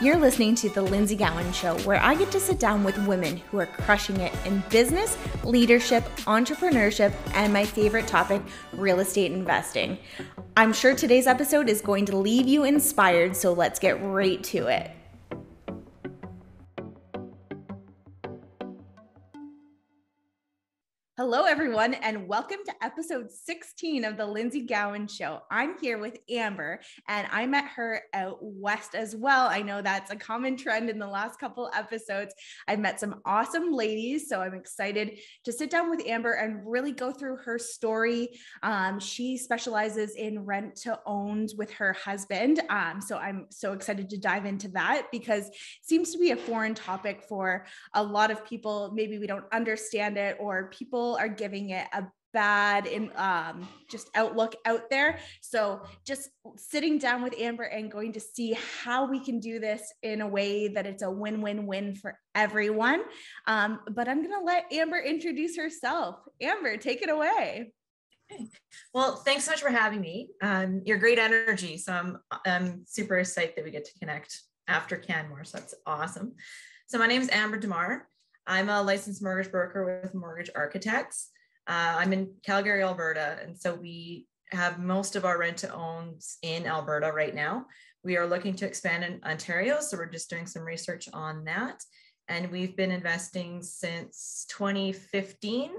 You're listening to The Lindsay Gowan Show, where I get to sit down with women who are crushing it in business, leadership, entrepreneurship, and my favorite topic, real estate investing. I'm sure today's episode is going to leave you inspired, so let's get right to it. Hello, everyone, and welcome to episode 16 of The Lindsay Gowan Show. I'm here with Amber, and I met her out west as well. I know that's a common trend in the last couple episodes. I've met some awesome ladies, so I'm excited to sit down with Amber and really go through her story. She specializes in rent-to-owns with her husband, so I'm so excited to dive into that because it seems to be a foreign topic for a lot of people. Maybe we don't understand it, or people are giving it a bad just outlook out there. So just sitting down with Amber and going to see how we can do this in a way that it's a win-win-win for everyone. But I'm going to let Amber introduce herself. Amber, take it away. Okay. Well, thanks so much for having me. You're great energy. So I'm super excited that we get to connect after Canmore. So that's awesome. So my name is Amber DeMaere. I'm a licensed mortgage broker with Mortgage Architects. I'm in Calgary, Alberta, and so we have most of our rent-to-owns in Alberta right now. We are looking to expand in Ontario, so we're just doing some research on that. And we've been investing since 2015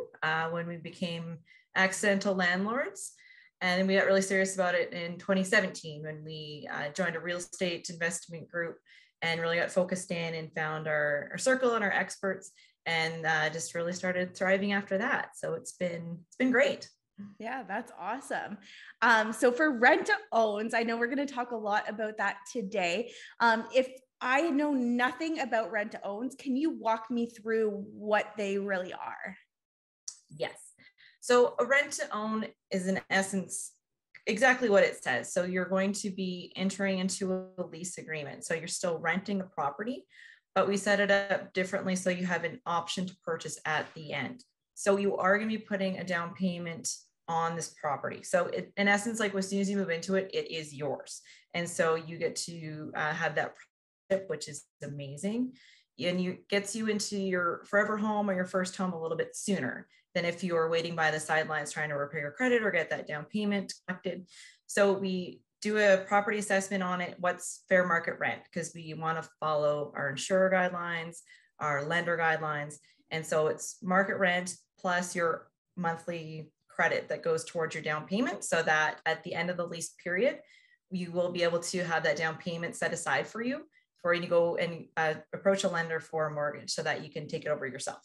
when we became accidental landlords. And we got really serious about it in 2017 when we joined a real estate investment group and really got focused in and found our circle and our experts, and just really started thriving after that. So it's been great. Yeah, that's awesome. So for rent-to-owns, I know we're going to talk a lot about that today. If I know nothing about rent-to-owns, can you walk me through what they really are? Yes. So a rent-to-own is in essence exactly what it says. So you're going to be entering into a lease agreement. So you're still renting a property, but we set it up differently so you have an option to purchase at the end. So you are going to be putting a down payment on this property. So it, in essence, like as soon as you move into it, it is yours. And so you get to have that partnership, which is amazing. And you gets you into your forever home or your first home a little bit sooner than if you are waiting by the sidelines trying to repair your credit or get that down payment collected. So we do a property assessment on it, what's fair market rent, because we want to follow our insurer guidelines, our lender guidelines. And so it's market rent plus your monthly credit that goes towards your down payment, so that at the end of the lease period, you will be able to have that down payment set aside for you for you to go and approach a lender for a mortgage so that you can take it over yourself.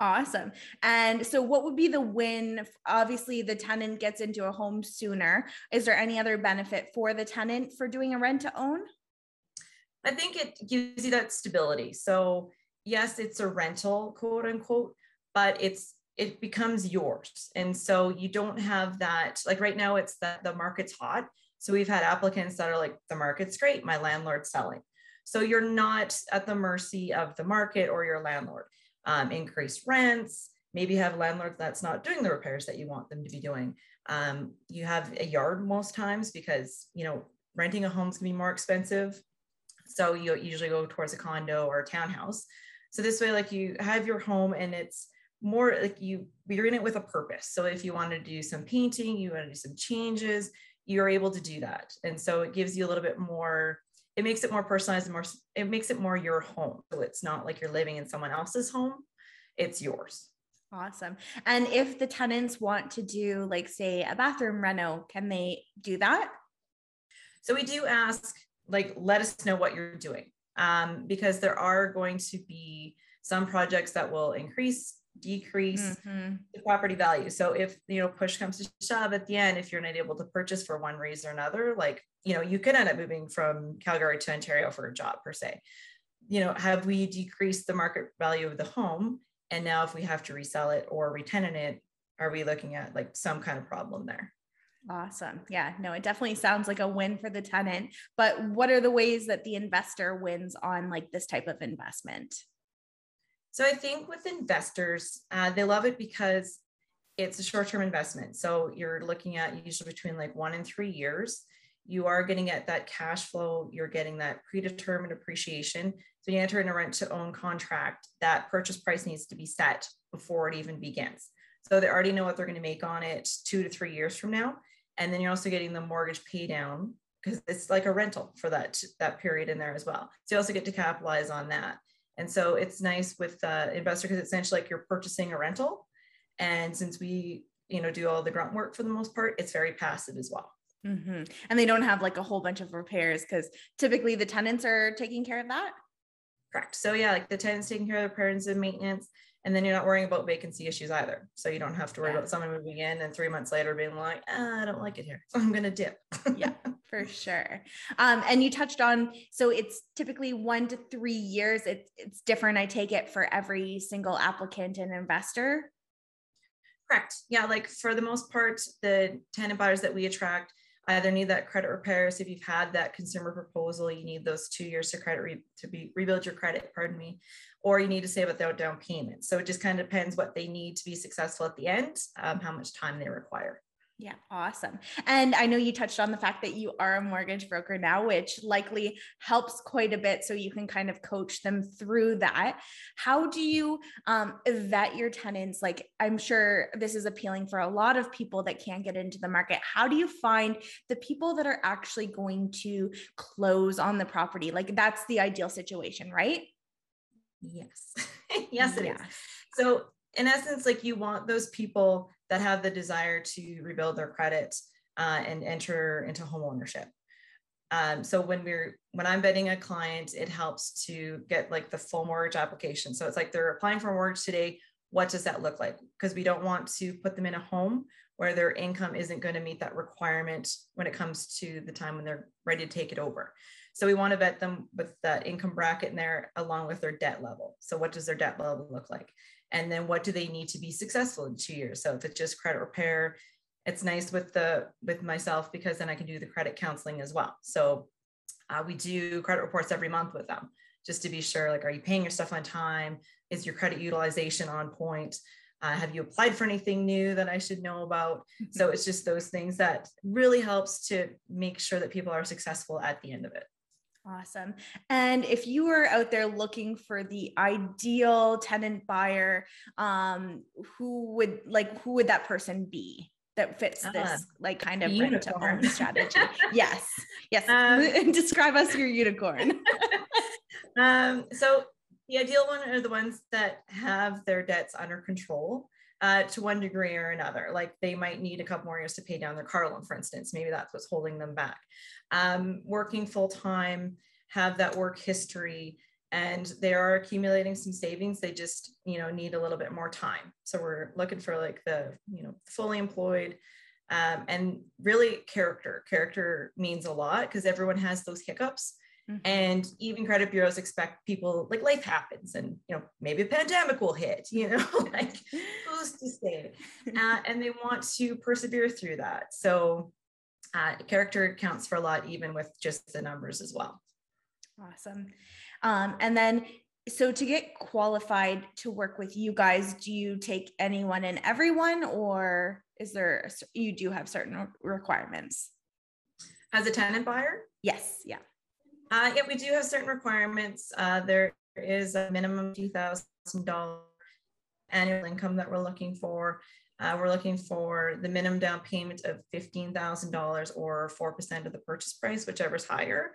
Awesome. And so what would be the win? Obviously the tenant gets into a home sooner. Is there any other benefit for the tenant for doing a rent to own? I think it gives you that stability. So yes, it's a rental, quote unquote, but it becomes yours. And so you don't have that, like right now it's that the market's hot. So we've had applicants that are like, the market's great, my landlord's selling. So you're not at the mercy of the market or your landlord. Increased rents, maybe you have landlords that's not doing the repairs that you want them to be doing. You have a yard most times because, you know, renting a home is going to be more expensive. So you usually go towards a condo or a townhouse. So this way, like you have your home and it's more like you're in it with a purpose. So if you want to do some painting, you want to do some changes, you're able to do that. And so it gives you a little bit more, it makes it more personalized and more, it makes it more your home. So it's not like you're living in someone else's home, it's yours. Awesome. And if the tenants want to do like say a bathroom reno, can they do that? So we do ask, like, let us know what you're doing. Because there are going to be some projects that will decrease the property value. So if, you know, push comes to shove at the end, if you're not able to purchase for one reason or another, like, you know, you could end up moving from Calgary to Ontario for a job per se, you know, have we decreased the market value of the home? And now if we have to resell it or retenant it, are we looking at like some kind of problem there? Awesome. Yeah, no, it definitely sounds like a win for the tenant, but what are the ways that the investor wins on like this type of investment? So I think with investors, they love it because it's a short-term investment. So you're looking at usually between like 1 and 3 years. you are getting at that cash flow, you're getting that predetermined appreciation. So you enter in a rent to own contract, that purchase price needs to be set before it even begins. So they already know what they're going to make on it 2 to 3 years from now. And then you're also getting the mortgage pay down because it's like a rental for that period in there as well. So you also get to capitalize on that. And so it's nice with the investor because it's essentially like you're purchasing a rental. And since we, do all the grunt work for the most part, it's very passive as well. Mm-hmm. And they don't have like a whole bunch of repairs because typically the tenants are taking care of that. Correct. So yeah, like the tenants taking care of the repairs and maintenance, and then you're not worrying about vacancy issues either. So you don't have to worry about someone moving in and 3 months later being like, I don't like it here, so I'm going to dip. Yeah, for sure. And you touched on, so it's typically 1 to 3 years. It's different, I take it, for every single applicant and investor. Correct. Yeah. Like for the most part, the tenant buyers that we attract either need that credit repair. So if you've had that consumer proposal, you need those 2 years to rebuild your credit, or you need to save without down payment. So it just kind of depends what they need to be successful at the end, how much time they require. Yeah. Awesome. And I know you touched on the fact that you are a mortgage broker now, which likely helps quite a bit. So you can kind of coach them through that. How do you vet your tenants? Like, I'm sure this is appealing for a lot of people that can't get into the market. How do you find the people that are actually going to close on the property? Like, that's the ideal situation, right? Yes. Yes, it is. So in essence, like, you want those people that have the desire to rebuild their credit and enter into home ownership. So when I'm vetting a client, it helps to get like the full mortgage application. So it's like they're applying for a mortgage today. What does that look like? Because we don't want to put them in a home where their income isn't going to meet that requirement when it comes to the time when they're ready to take it over. So we want to vet them with that income bracket in there along with their debt level. So what does their debt level look like? And then what do they need to be successful in 2 years? So if it's just credit repair, it's nice with myself because then I can do the credit counseling as well. So we do credit reports every month with them just to be sure, like, are you paying your stuff on time? Is your credit utilization on point? Have you applied for anything new that I should know about? So it's just those things that really helps to make sure that people are successful at the end of it. Awesome. And if you are out there looking for the ideal tenant buyer, who would that person be that fits this like kind of rent to own strategy? Yes. Yes. Describe us your unicorn. So the ideal one are the ones that have their debts under control to one degree or another. Like, they might need a couple more years to pay down their car loan, for instance. Maybe that's what's holding them back. Working full-time, have that work history, and they are accumulating some savings. They just, need a little bit more time. So we're looking for like the, fully employed, and really character. Character means a lot because everyone has those hiccups. Mm-hmm. And even credit bureaus expect people, like, life happens and, maybe a pandemic will hit, like, who's to say? And they want to persevere through that. So character counts for a lot, even with just the numbers as well. Awesome. And then, so to get qualified to work with you guys, do you take anyone and everyone, or is there, you do have certain requirements? As a tenant buyer? Yes. Yeah. Yeah, we do have certain requirements. There is a minimum $2,000 annual income that we're looking for. We're looking for the minimum down payment of $15,000 or 4% of the purchase price, whichever's higher,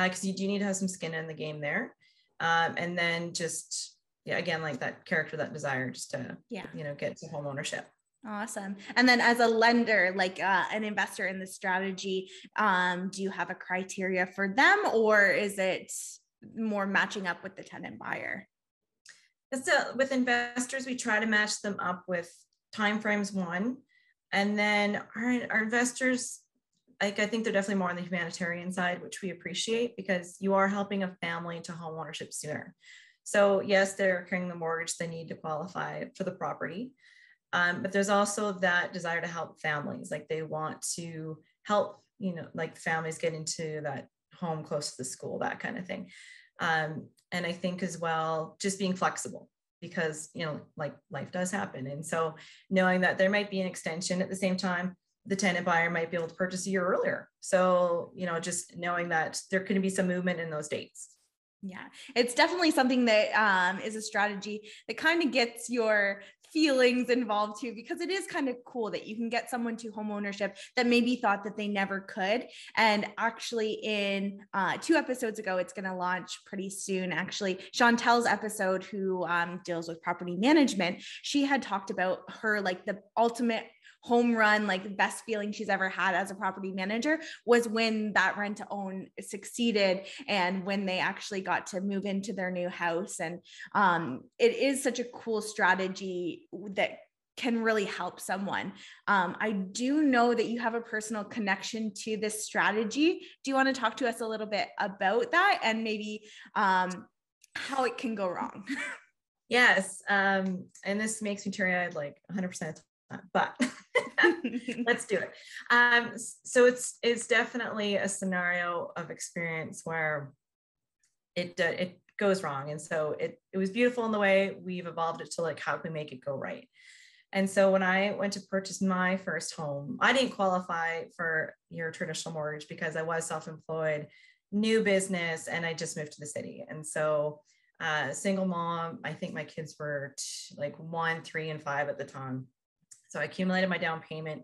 because you do need to have some skin in the game there. And then just, again, like that character, that desire just to, get to home ownership. Awesome. And then as a lender, like an investor in the strategy, do you have a criteria for them, or is it more matching up with the tenant buyer? So with investors, we try to match them up with timeframes one, and then our investors, like, I think they're definitely more on the humanitarian side, which we appreciate because you are helping a family to home ownership sooner. So yes, they're carrying the mortgage they need to qualify for the property. But there's also that desire to help families. Like, they want to help, like, families get into that home close to the school, that kind of thing. And I think as well, just being flexible because, like, life does happen. And so knowing that there might be an extension at the same time, the tenant buyer might be able to purchase a year earlier. So, you know, just knowing that there could be some movement in those dates. Yeah, it's definitely something that is a strategy that kind of gets your feelings involved too, because it is kind of cool that you can get someone to home ownership that maybe thought that they never could. And actually in 2 episodes ago, it's going to launch pretty soon. Actually, Chantel's episode, who deals with property management, she had talked about her, like, the ultimate home run, like the best feeling she's ever had as a property manager was when that rent to own succeeded and when they actually got to move into their new house. And it is such a cool strategy that can really help someone. I do know that you have a personal connection to this strategy. Do you want to talk to us a little bit about that and maybe how it can go wrong? Yes. And this makes me teary-eyed like 100%. But let's do it. So it's definitely a scenario of experience where it goes wrong. And so it was beautiful in the way we've evolved it to, like, how can we make it go right? And so when I went to purchase my first home, I didn't qualify for your traditional mortgage because I was self-employed, new business, and I just moved to the city. And so single mom, I think my kids were like 1, 3, and 5 at the time. So I accumulated my down payment.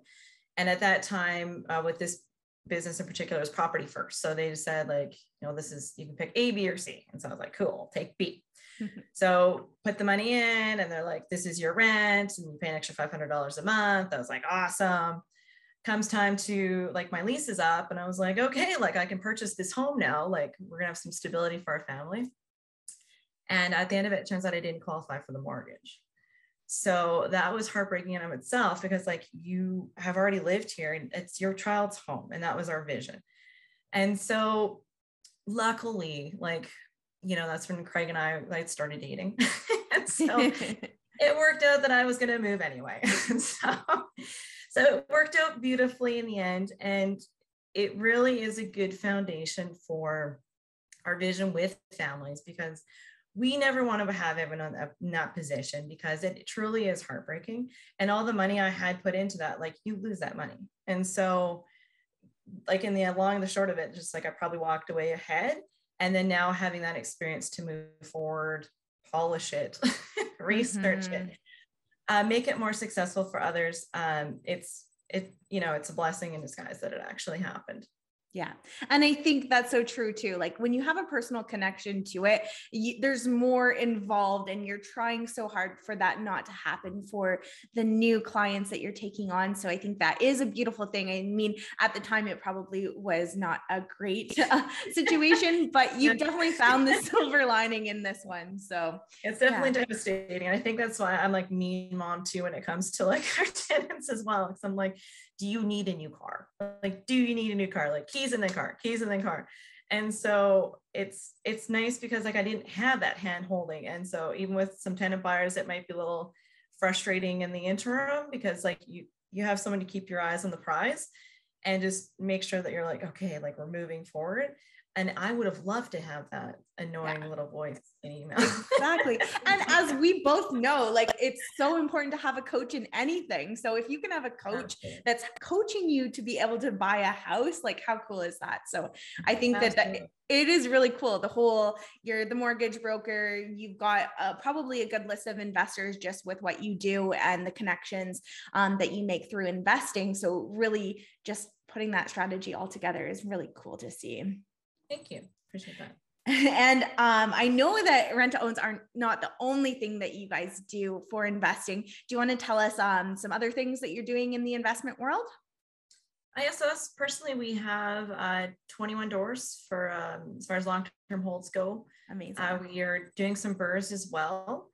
And at that time with this business in particular, it was property first. So they just said, like, you know, this is, you can pick A, B, or C. And so I was like, cool, take B. So put the money in and they're like, this is your rent and you pay an extra $500 a month. I was like, awesome. Comes time to, like, my lease is up and I was like, okay, like, I can purchase this home now. Like, we're gonna have some stability for our family. And at the end of it, it turns out I didn't qualify for the mortgage. So that was heartbreaking in and of itself because, like, you have already lived here and it's your child's home. And that was our vision. And so luckily, like, you know, that's when Craig and I, like, started dating. And so it worked out that I was going to move anyway. So it worked out beautifully in the end. And it really is a good foundation for our vision with families because we never want to have everyone in that position because it truly is heartbreaking. And all the money I had put into that, like, you lose that money. And so, like, in the long and the short of it, just like I probably walked away ahead. And then now having that experience to move forward, polish it, research it, make it more successful for others. It's a blessing in disguise that it actually happened. Yeah. And I think that's so true too. Like, when you have a personal connection to it, there's more involved and you're trying so hard for that not to happen for the new clients that you're taking on. So I think that is a beautiful thing. I mean, at the time, it probably was not a great situation, but you definitely found the silver lining in this one. So it's definitely devastating. And I think that's why I'm, like, mean mom too, when it comes to, like, our tenants as well. Cause I'm like, do you need a new car? Like, do you need a new car? Like, keys in the car. And so it's nice because, like, I didn't have that hand holding. And so even with some tenant buyers, it might be a little frustrating in the interim because, like, you have someone to keep your eyes on the prize and just make sure that you're like, okay, like, we're moving forward. And I would have loved to have that annoying little voice in email. Exactly. And as we both know, like, it's so important to have a coach in anything. So if you can have a coach that's coaching you to be able to buy a house, like, how cool is that? So I think that it is really cool. The whole, you're the mortgage broker, you've got probably a good list of investors just with what you do and the connections that you make through investing. So really just putting that strategy all together is really cool to see. Thank you. Appreciate that. And I know that rent to owns are not the only thing that you guys do for investing. Do you want to tell us some other things that you're doing in the investment world? Yes, us personally, we have 21 doors for as far as long-term holds go. Amazing. We are doing some BRRRRs as well.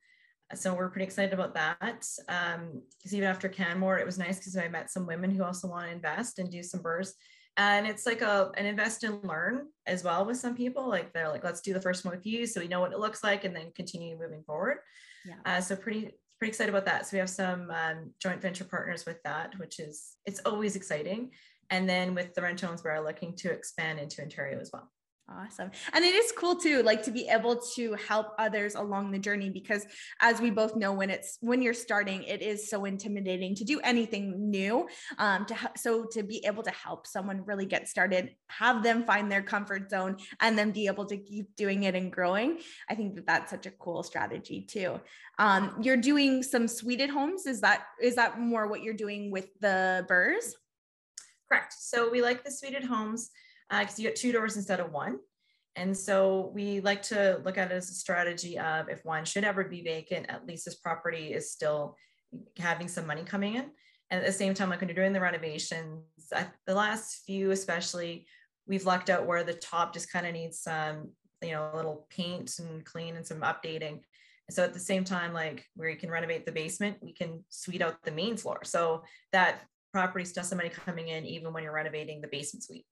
So we're pretty excited about that. Because even after Canmore, it was nice because I met some women who also want to invest and do some BRRRRs. And it's like an invest and learn as well with some people. Like, they're like, let's do the first one with you so we know what it looks like and then continue moving forward. Yeah. So pretty excited about that. So we have some joint venture partners with that, which is, it's always exciting. And then with the rent to owns, we're looking to expand into Ontario as well. Awesome. And it is cool too, like to be able to help others along the journey, because as we both know, when you're starting, it is so intimidating to do anything new. So to be able to help someone really get started, have them find their comfort zone, and then be able to keep doing it and growing. I think that that's such a cool strategy too. You're doing some suite at homes. Is that more what you're doing with the BRRRRs? Correct. So we like the suite at homes, because you get two doors instead of one. And so we like to look at it as a strategy of, if one should ever be vacant, at least this property is still having some money coming in. And at the same time, like when you're doing the renovations, the last few especially, we've lucked out where the top just kind of needs some, a little paint and clean and some updating. And so at the same time, like where you can renovate the basement, we can suite out the main floor. So that property still has some money coming in, even when you're renovating the basement suite.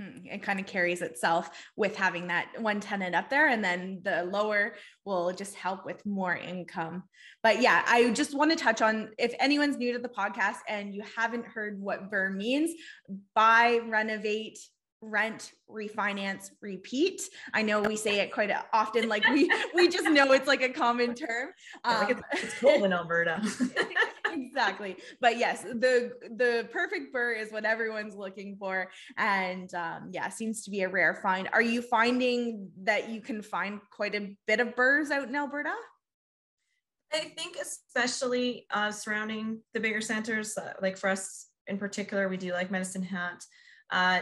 Mm-hmm. It kind of carries itself with having that one tenant up there, and then the lower will just help with more income. But yeah, I just want to touch on, if anyone's new to the podcast and you haven't heard what BRRRR means, buy, renovate, rent, refinance, repeat. I know we say it quite often, like we just know it's like a common term. It's cold in Alberta. Exactly. But yes, the perfect BRRRR is what everyone's looking for. And yeah, seems to be a rare find. Are you finding that you can find quite a bit of BRRRRs out in Alberta? I think especially surrounding the bigger centers, like for us in particular, we do like Medicine Hat.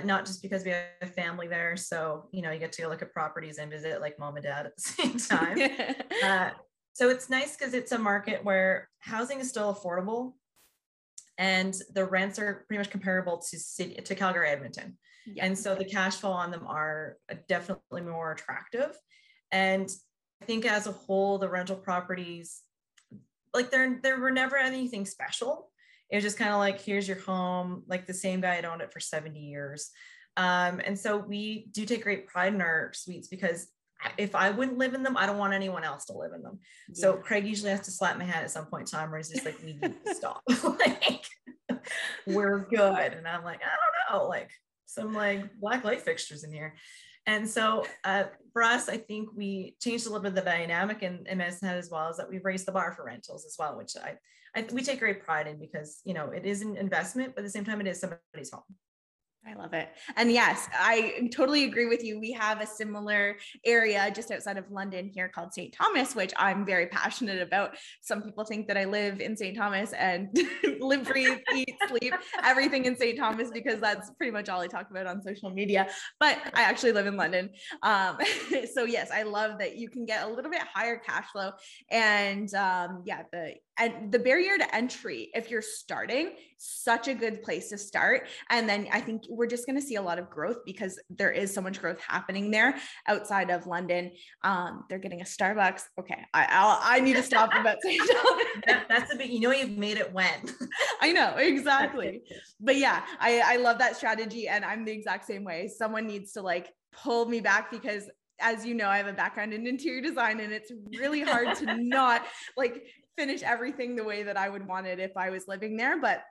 Not just because we have a family there. So, you get to look at properties and visit like mom and dad at the same time. So it's nice because it's a market where housing is still affordable and the rents are pretty much comparable to Calgary, Edmonton. Yeah. And so the cash flow on them are definitely more attractive. And I think as a whole, the rental properties, like there were never anything special. It was just kind of like, here's your home, like the same guy had owned it for 70 years. And so we do take great pride in our suites, because if I wouldn't live in them, I don't want anyone else to live in them. Yeah. So Craig usually has to slap my hand at some point in time where he's just like, we need to stop. Like, we're good. And I'm like, I don't know, like some like black light fixtures in here. And so for us, I think we changed a little bit of the dynamic in Medicine Hat, as well as that we've raised the bar for rentals as well, which we take great pride in, because, it is an investment, but at the same time, it is somebody's home. I love it. And yes, I totally agree with you. We have a similar area just outside of London here called St. Thomas, which I'm very passionate about. Some people think that I live in St. Thomas and live, breathe, eat, sleep, everything in St. Thomas, because that's pretty much all I talk about on social media, but I actually live in London. So yes, I love that you can get a little bit higher cash flow, and the barrier to entry, if you're starting, such a good place to start. And then I think we're just going to see a lot of growth, because there is so much growth happening there outside of London. They're getting a Starbucks. Okay. I need to stop about saying that's a bit, you've made it when. I know. Exactly. But yeah, I love that strategy, and I'm the exact same way. Someone needs to like pull me back, because as you know, I have a background in interior design, and it's really hard to not like finish everything the way that I would want it if I was living there. But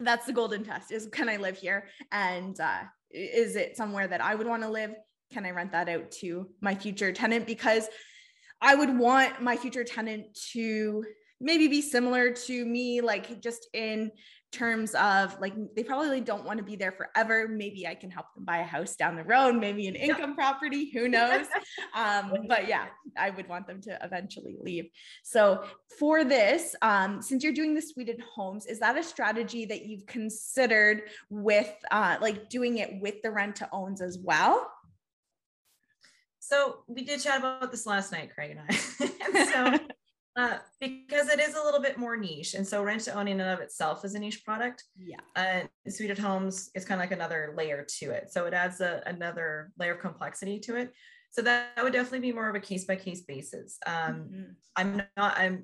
that's the golden test, is can I live here? And is it somewhere that I would want to live? Can I rent that out to my future tenant? Because I would want my future tenant to maybe be similar to me, like just in terms of like, they probably don't want to be there forever. Maybe I can help them buy a house down the road, maybe an income property, who knows? But yeah, I would want them to eventually leave. So for this, since you're doing the suite at homes, is that a strategy that you've considered with like doing it with the rent to owns as well? So we did chat about this last night, Craig and I. And so because it is a little bit more niche. And so rent to own in and of itself is a niche product. Yeah. Suite at homes is kind of like another layer to it. So it adds another layer of complexity to it. So that would definitely be more of a case-by-case basis. Mm-hmm. I'm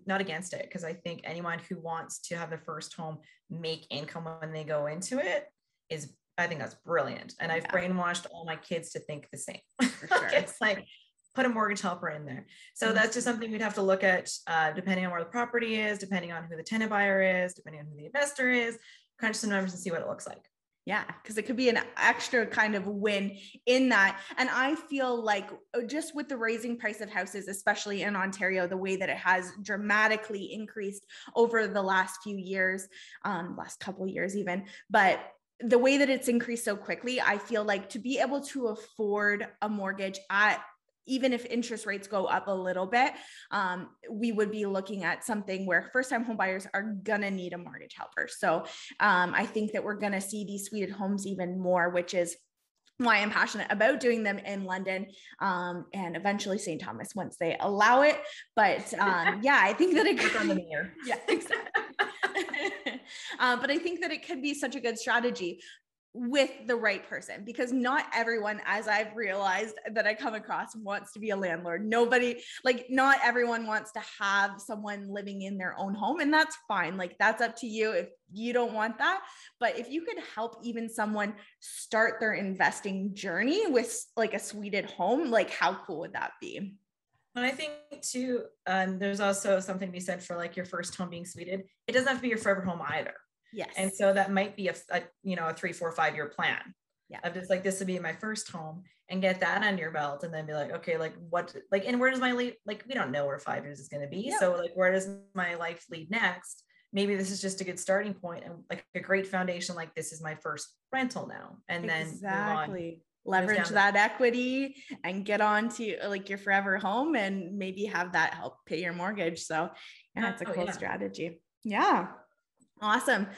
not against it, because I think anyone who wants to have their first home make income when they go into it is, I think that's brilliant. And I've brainwashed all my kids to think the same. For sure. It's like, put a mortgage helper in there. So that's just something we'd have to look at, depending on where the property is, depending on who the tenant buyer is, depending on who the investor is, crunch some numbers and see what it looks like. Yeah, because it could be an extra kind of win in that. And I feel like just with the rising price of houses, especially in Ontario, the way that it has dramatically increased over the last few years, last couple of years even, but the way that it's increased so quickly, I feel like to be able to afford a mortgage at even if interest rates go up a little bit, we would be looking at something where first-time home buyers are going to need a mortgage helper. So I think that we're going to see these suited homes even more, which is why I'm passionate about doing them in London and eventually St. Thomas once they allow it. But yeah, I think that it could on the mirror. Yeah, exactly. But I think that it could be such a good strategy with the right person, because not everyone, as I've realized that I come across, wants to be a landlord. Nobody, like not everyone wants to have someone living in their own home, and that's fine. Like that's up to you if you don't want that. But if you could help even someone start their investing journey with like a suited home, like how cool would that be? And I think too, there's also something to be said for like your first home being suited. It doesn't have to be your forever home either. Yes. And so that might be a 3, 4, 5 year plan. Yeah. Of just like, this would be my first home, and get that under your belt, and then be like, okay, like what, like, and where does my lead, like, we don't know where 5 years is going to be. Yeah. So like, where does my life lead next? Maybe this is just a good starting point and like a great foundation. Like this is my first rental now. And then leverage that equity and get on to like your forever home and maybe have that help pay your mortgage. So yeah, that's a cool strategy. Yeah. Awesome.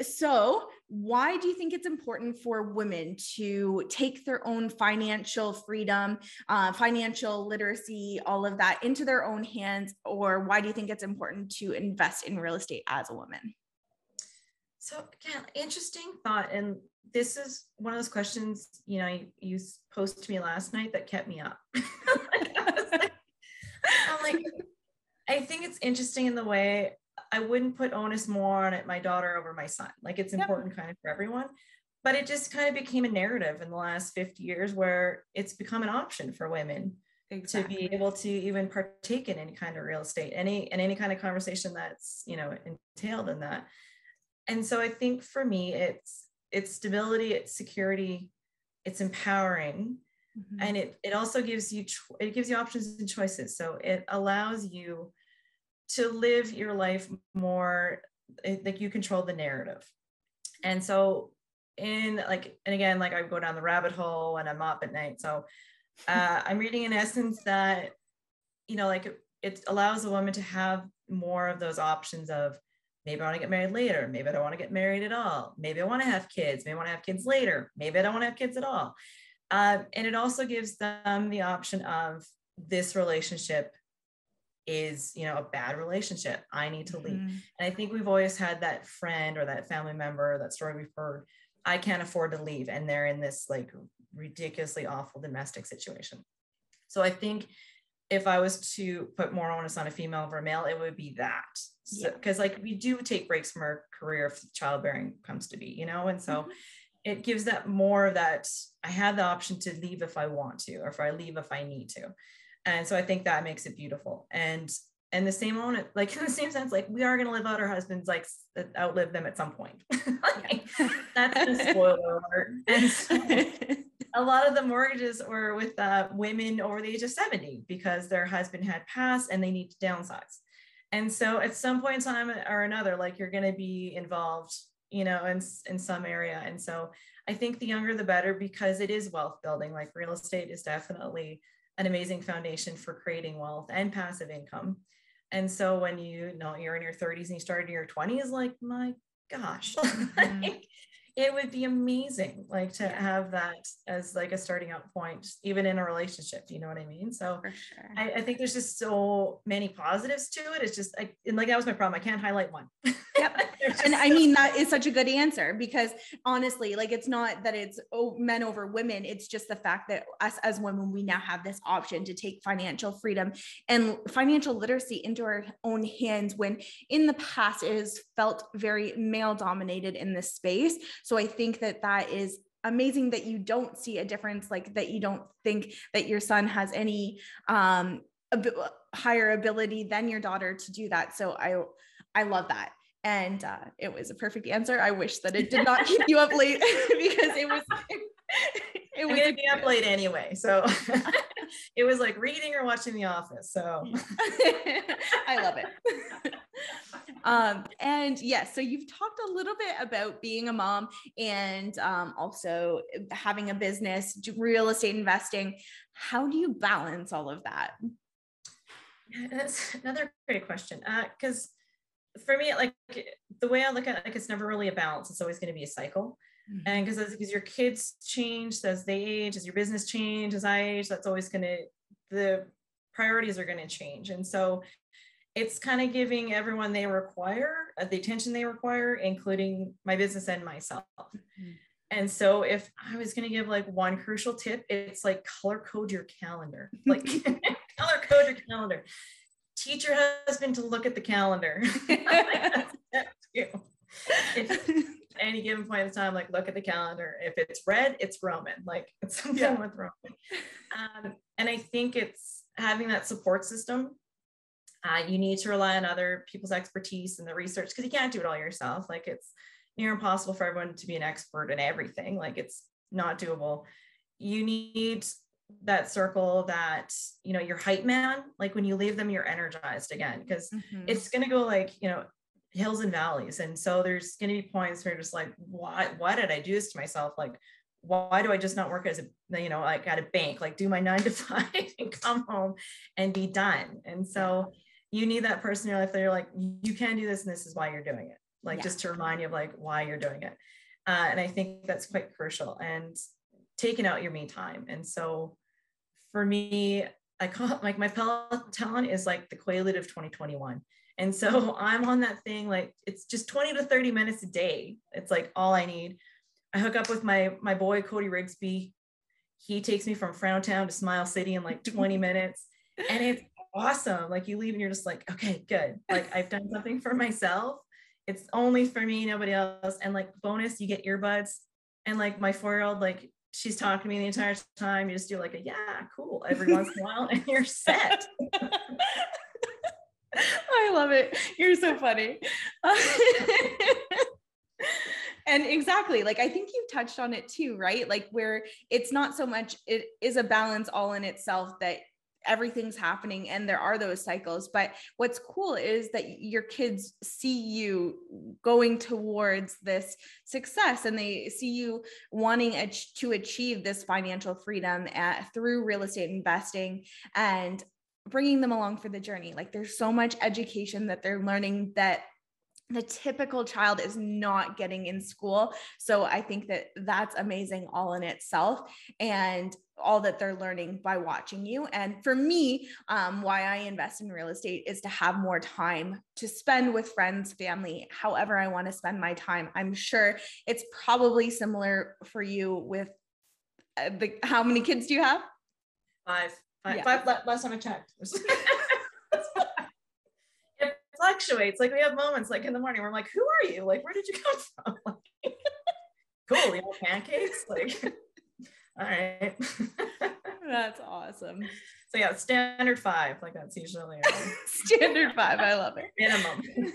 So why do you think it's important for women to take their own financial freedom, financial literacy, all of that into their own hands? Or why do you think it's important to invest in real estate as a woman? So again, interesting thought. And this is one of those questions, you know, you posted to me last night that kept me up. I think it's interesting in the way I wouldn't put onus more on it, my daughter over my son. Like it's important kind of for everyone, but it just kind of became a narrative in the last 50 years where it's become an option for women to be able to even partake in any kind of real estate, any kind of conversation that's, you know, entailed in that. And so I think for me, it's stability, it's security, it's empowering. Mm-hmm. And it also gives you, it gives you options and choices. So it allows you to live your life more, like you control the narrative. And so I go down the rabbit hole and I'm up at night. So I'm reading in essence that, you know, like it allows a woman to have more of those options of maybe I want to get married later. Maybe I don't want to get married at all. Maybe I want to have kids. Maybe I want to have kids later. Maybe I don't want to have kids at all. And it also gives them the option of this relationship is, you know, a bad relationship. I need to leave. Mm-hmm. And I think we've always had that friend or that family member, that story we've heard, I can't afford to leave. And they're in this like ridiculously awful domestic situation. So I think if I was to put more onus on a female over a male, it would be that. So, cause like we do take breaks from our career if childbearing comes to be, you know? And so it gives that more of that, I have the option to leave if I want to, or if I leave, if I need to. And so I think that makes it beautiful. And the same on like in the same sense, like we are going to live out our husbands, like outlive them at some point. Like, that's the spoiler. And so a lot of the mortgages were with women over the age of 70 because their husband had passed and they need to downsize. And so at some point in time or another, like you're going to be involved, you know, in some area. And so I think the younger, the better, because it is wealth building. Like real estate is definitely an amazing foundation for creating wealth and passive income. And so when you're in your 30s and you started in your 20s, like, my gosh, like, it would be amazing, like to have that as like a starting out point, even in a relationship, you know what I mean? So sure. I think there's just so many positives to it. It's just like, that was my problem. I can't highlight one. Yep. And I mean, that is such a good answer, because honestly, like it's not that it's men over women. It's just the fact that us as women, we now have this option to take financial freedom and financial literacy into our own hands, when in the past it has felt very male dominated in this space. So I think that is amazing that you don't see a difference, like that you don't think that your son has any higher ability than your daughter to do that. So I love that. And it was a perfect answer. I wish that it did not keep you up late because it was gonna be up late anyway. So it was like reading or watching The Office. So I love it. And yes, so you've talked a little bit about being a mom and also having a business, real estate investing. How do you balance all of that? Yeah, that's another great question. Because for me, like the way I look at it, like it's never really a balance. It's always going to be a cycle. Mm-hmm. And because your kids change as they age, as your business change, as I age, that's always the priorities are going to change. And so it's kind of giving everyone they require, the attention they require, including my business and myself. Mm-hmm. And so if I was going to give like one crucial tip, it's like color code your calendar, like color code your calendar. Teach your husband to look at the calendar. If any given point in time, like look at the calendar. If it's red, it's Roman. Like it's something with Roman. And I think it's having that support system. You need to rely on other people's expertise and the research because you can't do it all yourself. Like it's near impossible for everyone to be an expert in everything. Like it's not doable. You need that circle that, you know, your hype man, like when you leave them, you're energized again, because it's going to go like, you know, hills and valleys. And so there's going to be points where you're just like, why did I do this to myself? Like, why do I just not work as a, you know, like at a bank, like do my 9 to 5 and come home and be done. And so you need that person in your life that you're like, you can do this. And this is why you're doing it. Like, just to remind you of like why you're doing it. And I think that's quite crucial and taking out your me time. And so for me, I call it like my Peloton is like the Quaalude of 2021. And so I'm on that thing, like it's just 20 to 30 minutes a day. It's like all I need. I hook up with my boy, Cody Rigsby. He takes me from Frowntown to Smile City in like 20 minutes. And it's awesome. Like you leave and you're just like, okay, good. Like I've done something for myself. It's only for me, nobody else. And like bonus, you get earbuds. And like my 4-year-old, like she's talking to me the entire time. You just do like a, yeah, cool. Every once in a while and you're set. I love it. You're so funny. And exactly, like, I think you've touched on it too, right? Like where it's not so much, it is a balance all in itself that everything's happening and there are those cycles. But what's cool is that your kids see you going towards this success and they see you wanting to achieve this financial freedom through real estate investing and bringing them along for the journey. Like there's so much education that they're learning that the typical child is not getting in school. So I think that that's amazing all in itself and all that they're learning by watching you. And for me, why I invest in real estate is to have more time to spend with friends, family, however I want to spend my time. I'm sure it's probably similar for you with how many kids do you have? Five, last time I checked. Fluctuates. Like we have moments like in the morning where I'm like, who are you? Like, where did you come from? Like, cool, you know, pancakes? Like, all right. That's awesome. So yeah, standard 5. Like that's usually standard 5. I love it. Minimum.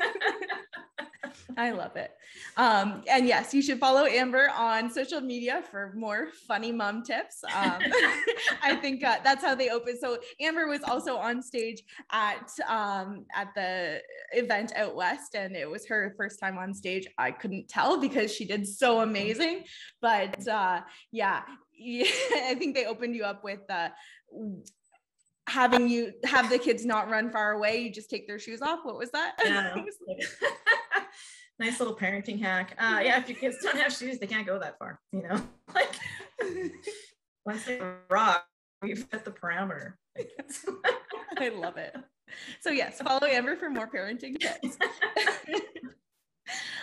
I love it. And yes, you should follow Amber on social media for more funny mom tips. I think that's how they open. So Amber was also on stage at the event out West, and it was her first time on stage. I couldn't tell because she did so amazing, but I think they opened you up with having you have the kids not run far away. You just take their shoes off. What was that? Yeah. Nice little parenting hack. If your kids don't have shoes, they can't go that far, you know, like once they rock, we've hit the parameter. I love it. So yes, follow Amber for more parenting tips.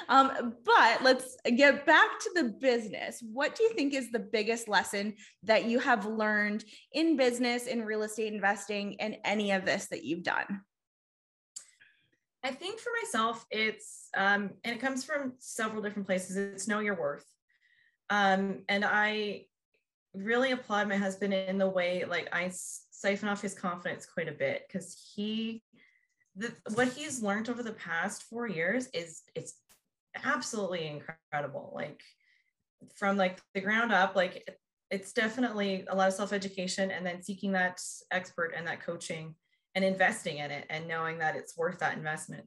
But let's get back to the business. What do you think is the biggest lesson that you have learned in business, in real estate investing, and any of this that you've done? I think for myself, it's, and it comes from several different places. It's know your worth. And I really applaud my husband in the way, like I siphon off his confidence quite a bit because he what he's learned over the past 4 years is it's absolutely incredible. Like from like the ground up, like it's definitely a lot of self-education and then seeking that expert and that coaching and investing in it and knowing that it's worth that investment.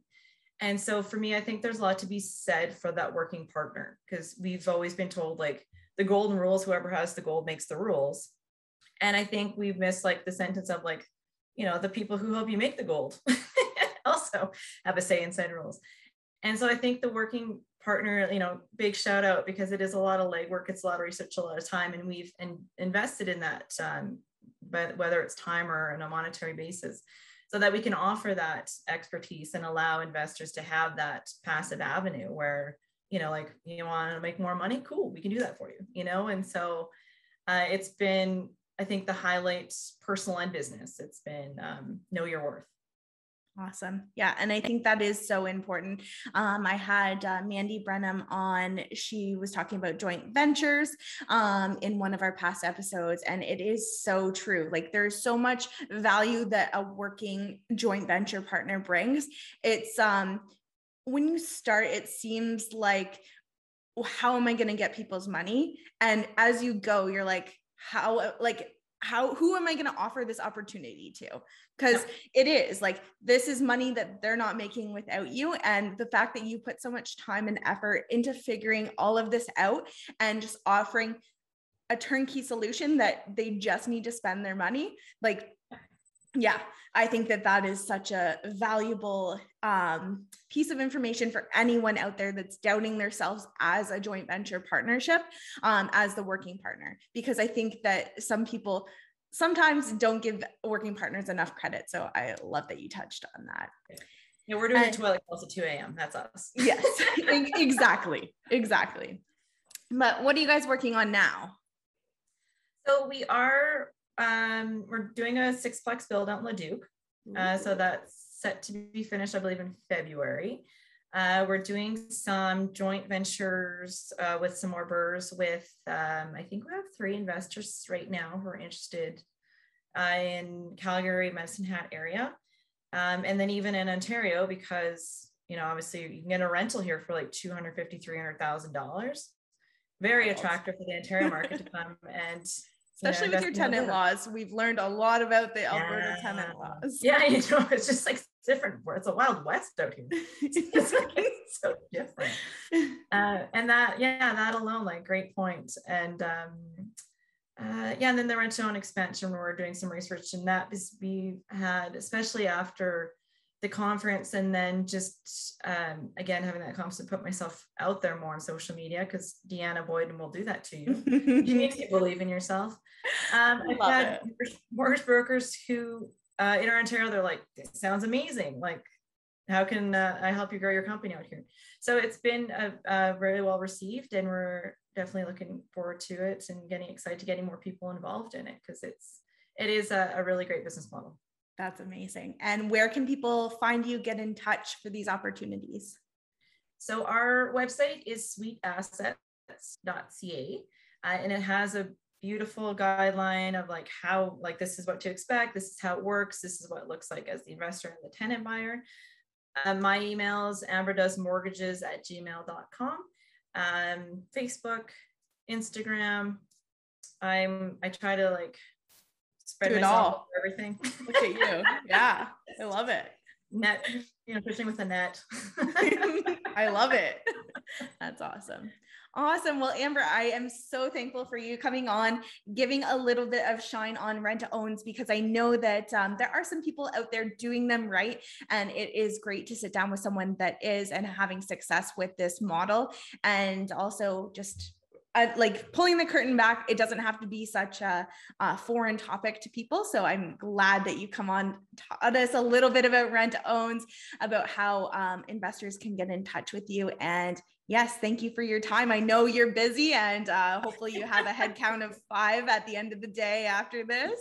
And so for me, I think there's a lot to be said for that working partner, because we've always been told like the golden rules, whoever has the gold makes the rules. And I think we've missed like the sentence of like, you know, the people who help you make the gold also have a say in said rules. And so I think the working partner, you know, big shout out, because it is a lot of legwork, it's a lot of research, a lot of time, and we've invested in that, but whether it's time or on a monetary basis, so that we can offer that expertise and allow investors to have that passive avenue where, you know, like you want to make more money, cool, we can do that for you, you know. And so it's been, I think, the highlights, personal and business. It's been know your worth. Awesome. Yeah. And I think that is so important. I had Mandy Brenham on. She was talking about joint ventures in one of our past episodes. And it is so true. Like there's so much value that a working joint venture partner brings. It's when you start, it seems like, how am I going to get people's money? And as you go, you're like, who am I going to offer this opportunity to? Because it is like, this is money that they're not making without you. And the fact that you put so much time and effort into figuring all of this out and just offering a turnkey solution that they just need to spend their money. Like, yeah, I think that that is such a valuable piece of information for anyone out there that's doubting themselves as a joint venture partnership, as the working partner, because I think that some people sometimes don't give working partners enough credit. So I love that you touched on that. Yeah, we're doing toilet calls at 2 a.m. That's us. Yes, exactly. Exactly. But what are you guys working on now? So we are, we're doing a 6-plex build out in Leduc. So that's set to be finished, I believe, in February. We're doing some joint ventures with some more BRRRRs with, I think we have 3 investors right now who are interested in Calgary, Medicine Hat area. And then even in Ontario, because, you know, obviously you can get a rental here for like $250,000, $300,000. Very attractive for the Ontario market to come. And especially with your tenant laws, we've learned a lot about the Alberta tenant laws. Yeah, you know, it's just like different. It's a wild west out here. It's like so different. And that, yeah, that alone, like, great point. And yeah, and then the rent-to-own expansion, we're doing some research, and that is we had, especially after the conference, and then just again having that confidence to put myself out there more on social media, because Deanna Boyden will do that to you. You need to believe in yourself. I've had mortgage brokers who in Ontario, they're like, "This sounds amazing! Like, how can I help you grow your company out here?" So it's been really well received, and we're definitely looking forward to it and getting excited to getting more people involved in it, because it is a really great business model. That's amazing. And where can people find you, get in touch for these opportunities? So our website is sweetassets.ca, and it has a beautiful guideline of like how, like, this is what to expect, this is how it works, this is what it looks like as the investor and the tenant buyer. My email is amberdoesmortgages@gmail.com. Facebook, Instagram. I try to like spread it all, everything. Look at you. Yeah, I love it. Net, you know, fishing with a net. I love it. That's awesome. Awesome. Well, Amber, I am so thankful for you coming on, giving a little bit of shine on rent-to-owns, because I know that there are some people out there doing them right. And it is great to sit down with someone that is and having success with this model. And also just like pulling the curtain back, it doesn't have to be such a foreign topic to people. So I'm glad that you come on, taught us a little bit about rent-to-owns, about how investors can get in touch with you. And yes, thank you for your time. I know you're busy, and hopefully you have a head count of 5 at the end of the day after this.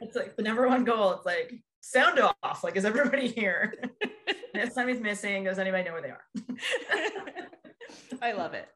It's like the #1 goal. It's like, sound off. Like, is everybody here? And if somebody's missing, does anybody know where they are? I love it.